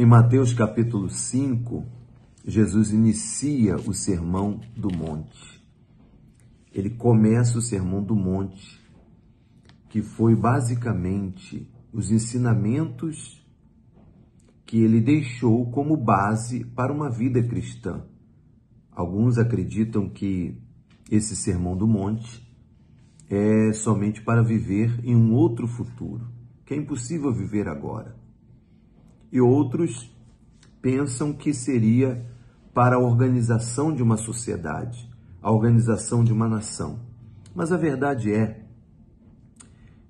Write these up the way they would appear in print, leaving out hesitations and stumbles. Em Mateus capítulo 5, Jesus inicia o Sermão do Monte. Ele começa o Sermão do Monte, que foi basicamente os ensinamentos que ele deixou como base para uma vida cristã. Alguns acreditam que esse Sermão do Monte é somente para viver em um outro futuro, que é impossível viver agora. E outros pensam que seria para a organização de uma sociedade, a organização de uma nação. Mas a verdade é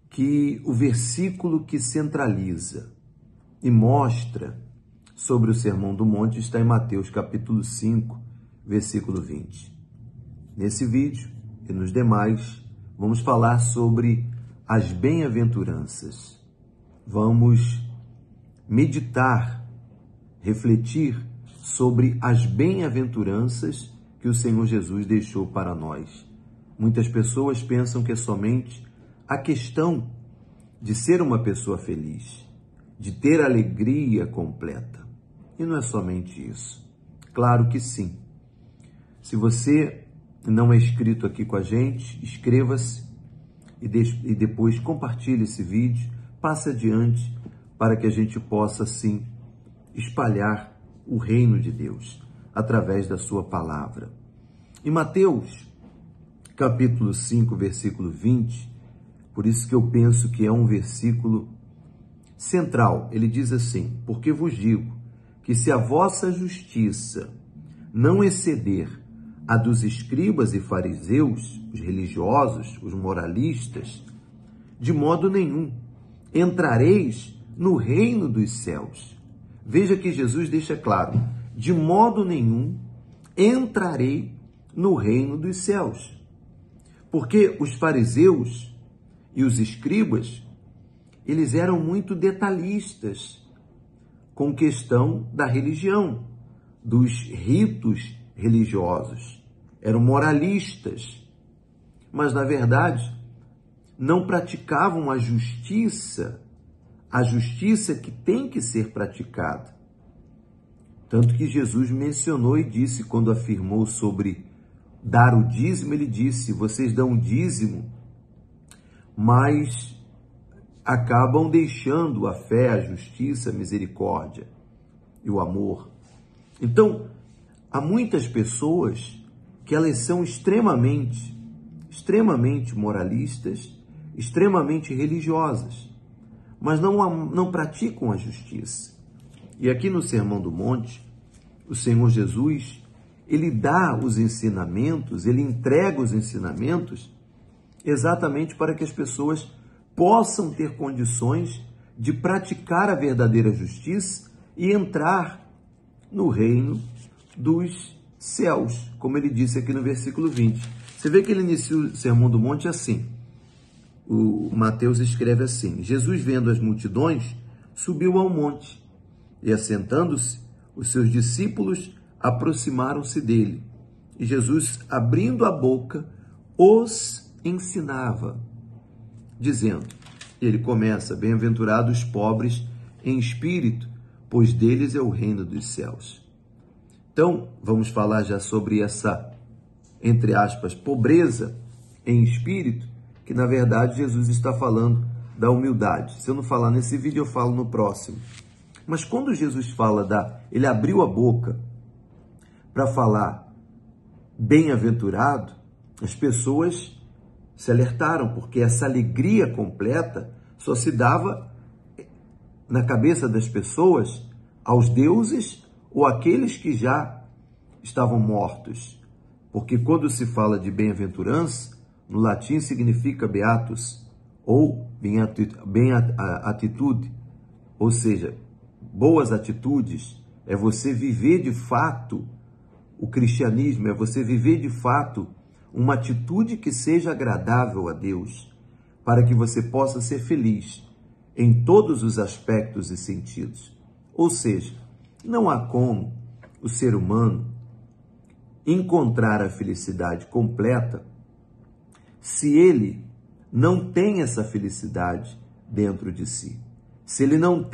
que o versículo que centraliza e mostra sobre o Sermão do Monte está em Mateus capítulo 5, versículo 20. Nesse vídeo e nos demais, vamos falar sobre as bem-aventuranças. Vamos meditar, refletir sobre as bem-aventuranças que o Senhor Jesus deixou para nós. Muitas pessoas pensam que é somente a questão de ser uma pessoa feliz, de ter alegria completa. E não é somente isso. Claro que sim. Se você não é inscrito aqui com a gente, inscreva-se e depois compartilhe esse vídeo, passe adiante, para que a gente possa, sim, espalhar o reino de Deus através da sua palavra. Em Mateus, capítulo 5, versículo 20, por isso que eu penso que é um versículo central. Ele diz assim: porque vos digo que se a vossa justiça não exceder a dos escribas e fariseus, os religiosos, os moralistas, de modo nenhum entrareis no reino dos céus. Veja que Jesus deixa claro: de modo nenhum entrarei no reino dos céus. Porque os fariseus e os escribas, eles eram muito detalhistas com questão da religião, dos ritos religiosos. Eram moralistas, mas na verdade não praticavam a justiça que tem que ser praticada. Tanto que Jesus mencionou e disse, quando afirmou sobre dar o dízimo, ele disse: vocês dão o dízimo, mas acabam deixando a fé, a justiça, a misericórdia e o amor. Então, há muitas pessoas que elas são extremamente moralistas, extremamente religiosas, mas não praticam a justiça. E aqui no Sermão do Monte, o Senhor Jesus, ele dá os ensinamentos, ele entrega os ensinamentos exatamente para que as pessoas possam ter condições de praticar a verdadeira justiça e entrar no reino dos céus, como ele disse aqui no versículo 20. Você vê que ele inicia o Sermão do Monte assim. O Mateus escreve assim: Jesus, vendo as multidões, subiu ao monte, e assentando-se, os seus discípulos aproximaram-se dele. E Jesus, abrindo a boca, os ensinava, dizendo, ele começa: bem-aventurados os pobres em espírito, pois deles é o reino dos céus. Então, vamos falar já sobre essa, entre aspas, pobreza em espírito, que na verdade Jesus está falando da humildade. Se eu não falar nesse vídeo, eu falo no próximo. Mas quando Jesus fala ele abriu a boca para falar bem-aventurado, as pessoas se alertaram, porque essa alegria completa só se dava na cabeça das pessoas aos deuses ou àqueles que já estavam mortos. Porque quando se fala de bem-aventurança, no latim significa beatus, ou bem-atitude, ou seja, boas atitudes. É você viver de fato o cristianismo, é você viver de fato uma atitude que seja agradável a Deus, para que você possa ser feliz em todos os aspectos e sentidos. Ou seja, não há como o ser humano encontrar a felicidade completa se ele não tem essa felicidade dentro de si, se ele não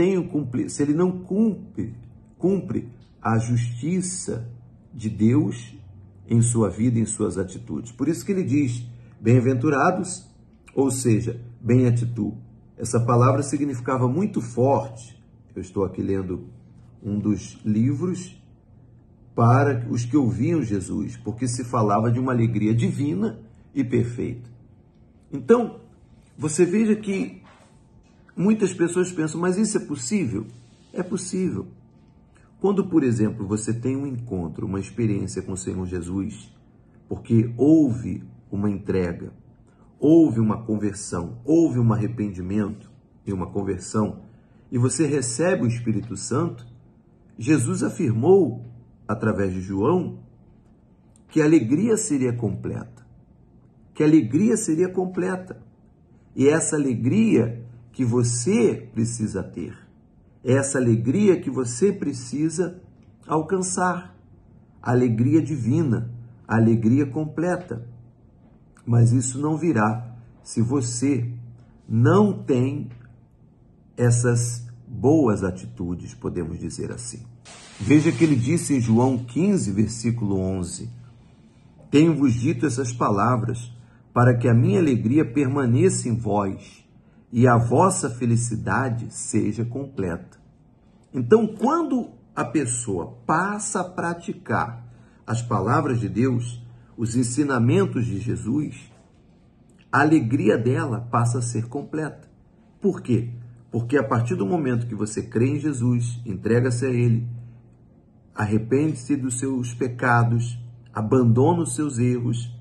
cumpre a justiça de Deus em sua vida, em suas atitudes. Por isso que ele diz, bem-aventurados, ou seja, bem-atitude. Essa palavra significava muito forte. Eu estou aqui lendo um dos livros para os que ouviam Jesus, porque se falava de uma alegria divina e perfeita. Então, você veja que muitas pessoas pensam, mas isso é possível? É possível. Quando, por exemplo, você tem um encontro, uma experiência com o Senhor Jesus, porque houve uma entrega, houve uma conversão, houve um arrependimento e uma conversão, e você recebe o Espírito Santo, Jesus afirmou, através de João, que a alegria seria completa. Que a alegria seria completa. E essa alegria que você precisa ter. Essa alegria que você precisa alcançar. A alegria divina, a alegria completa. Mas isso não virá se você não tem essas boas atitudes, podemos dizer assim. Veja que ele disse em João 15, versículo 11, tenho-vos dito essas palavras, para que a minha alegria permaneça em vós, e a vossa felicidade seja completa. Então, quando a pessoa passa a praticar as palavras de Deus, os ensinamentos de Jesus, a alegria dela passa a ser completa. Por quê? Porque a partir do momento que você crê em Jesus, entrega-se a Ele, arrepende-se dos seus pecados, abandona os seus erros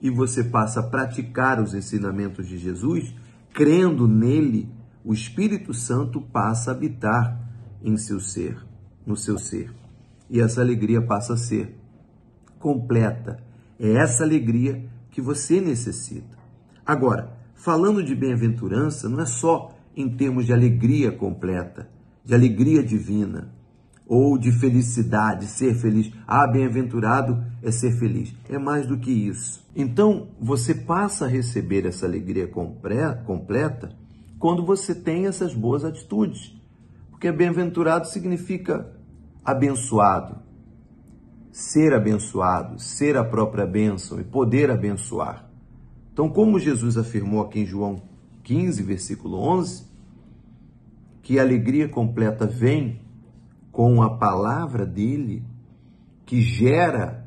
e você passa a praticar os ensinamentos de Jesus, crendo nele, o Espírito Santo passa a habitar em seu ser, no seu ser. E essa alegria passa a ser completa. É essa alegria que você necessita. Agora, falando de bem-aventurança, não é só em termos de alegria completa, de alegria divina, ou de felicidade, ser feliz. Ah, bem-aventurado é ser feliz. É mais do que isso. Então, você passa a receber essa alegria completa quando você tem essas boas atitudes. Porque bem-aventurado significa abençoado, ser abençoado, ser a própria bênção e poder abençoar. Então, como Jesus afirmou aqui em João 15, versículo 11, que a alegria completa vem com a palavra dele, que gera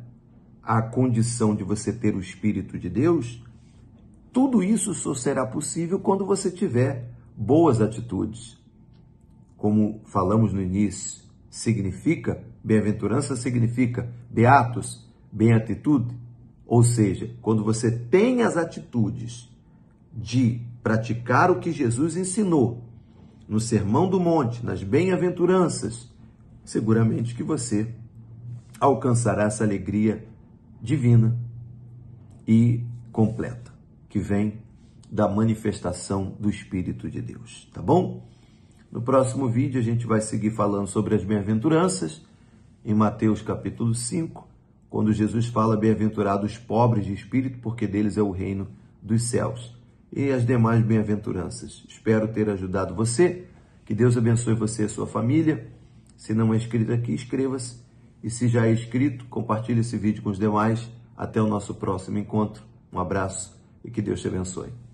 a condição de você ter o Espírito de Deus, tudo isso só será possível quando você tiver boas atitudes. Como falamos no início, significa, bem-aventurança significa beatos, bem-atitude, ou seja, quando você tem as atitudes de praticar o que Jesus ensinou no Sermão do Monte, nas bem-aventuranças, seguramente que você alcançará essa alegria divina e completa, que vem da manifestação do Espírito de Deus, tá bom? No próximo vídeo a gente vai seguir falando sobre as bem-aventuranças, em Mateus capítulo 5, quando Jesus fala, bem-aventurados os pobres de espírito, porque deles é o reino dos céus, e as demais bem-aventuranças. Espero ter ajudado você, que Deus abençoe você e a sua família. Se não é inscrito aqui, inscreva-se. E se já é inscrito, compartilhe esse vídeo com os demais. Até o nosso próximo encontro. Um abraço e que Deus te abençoe.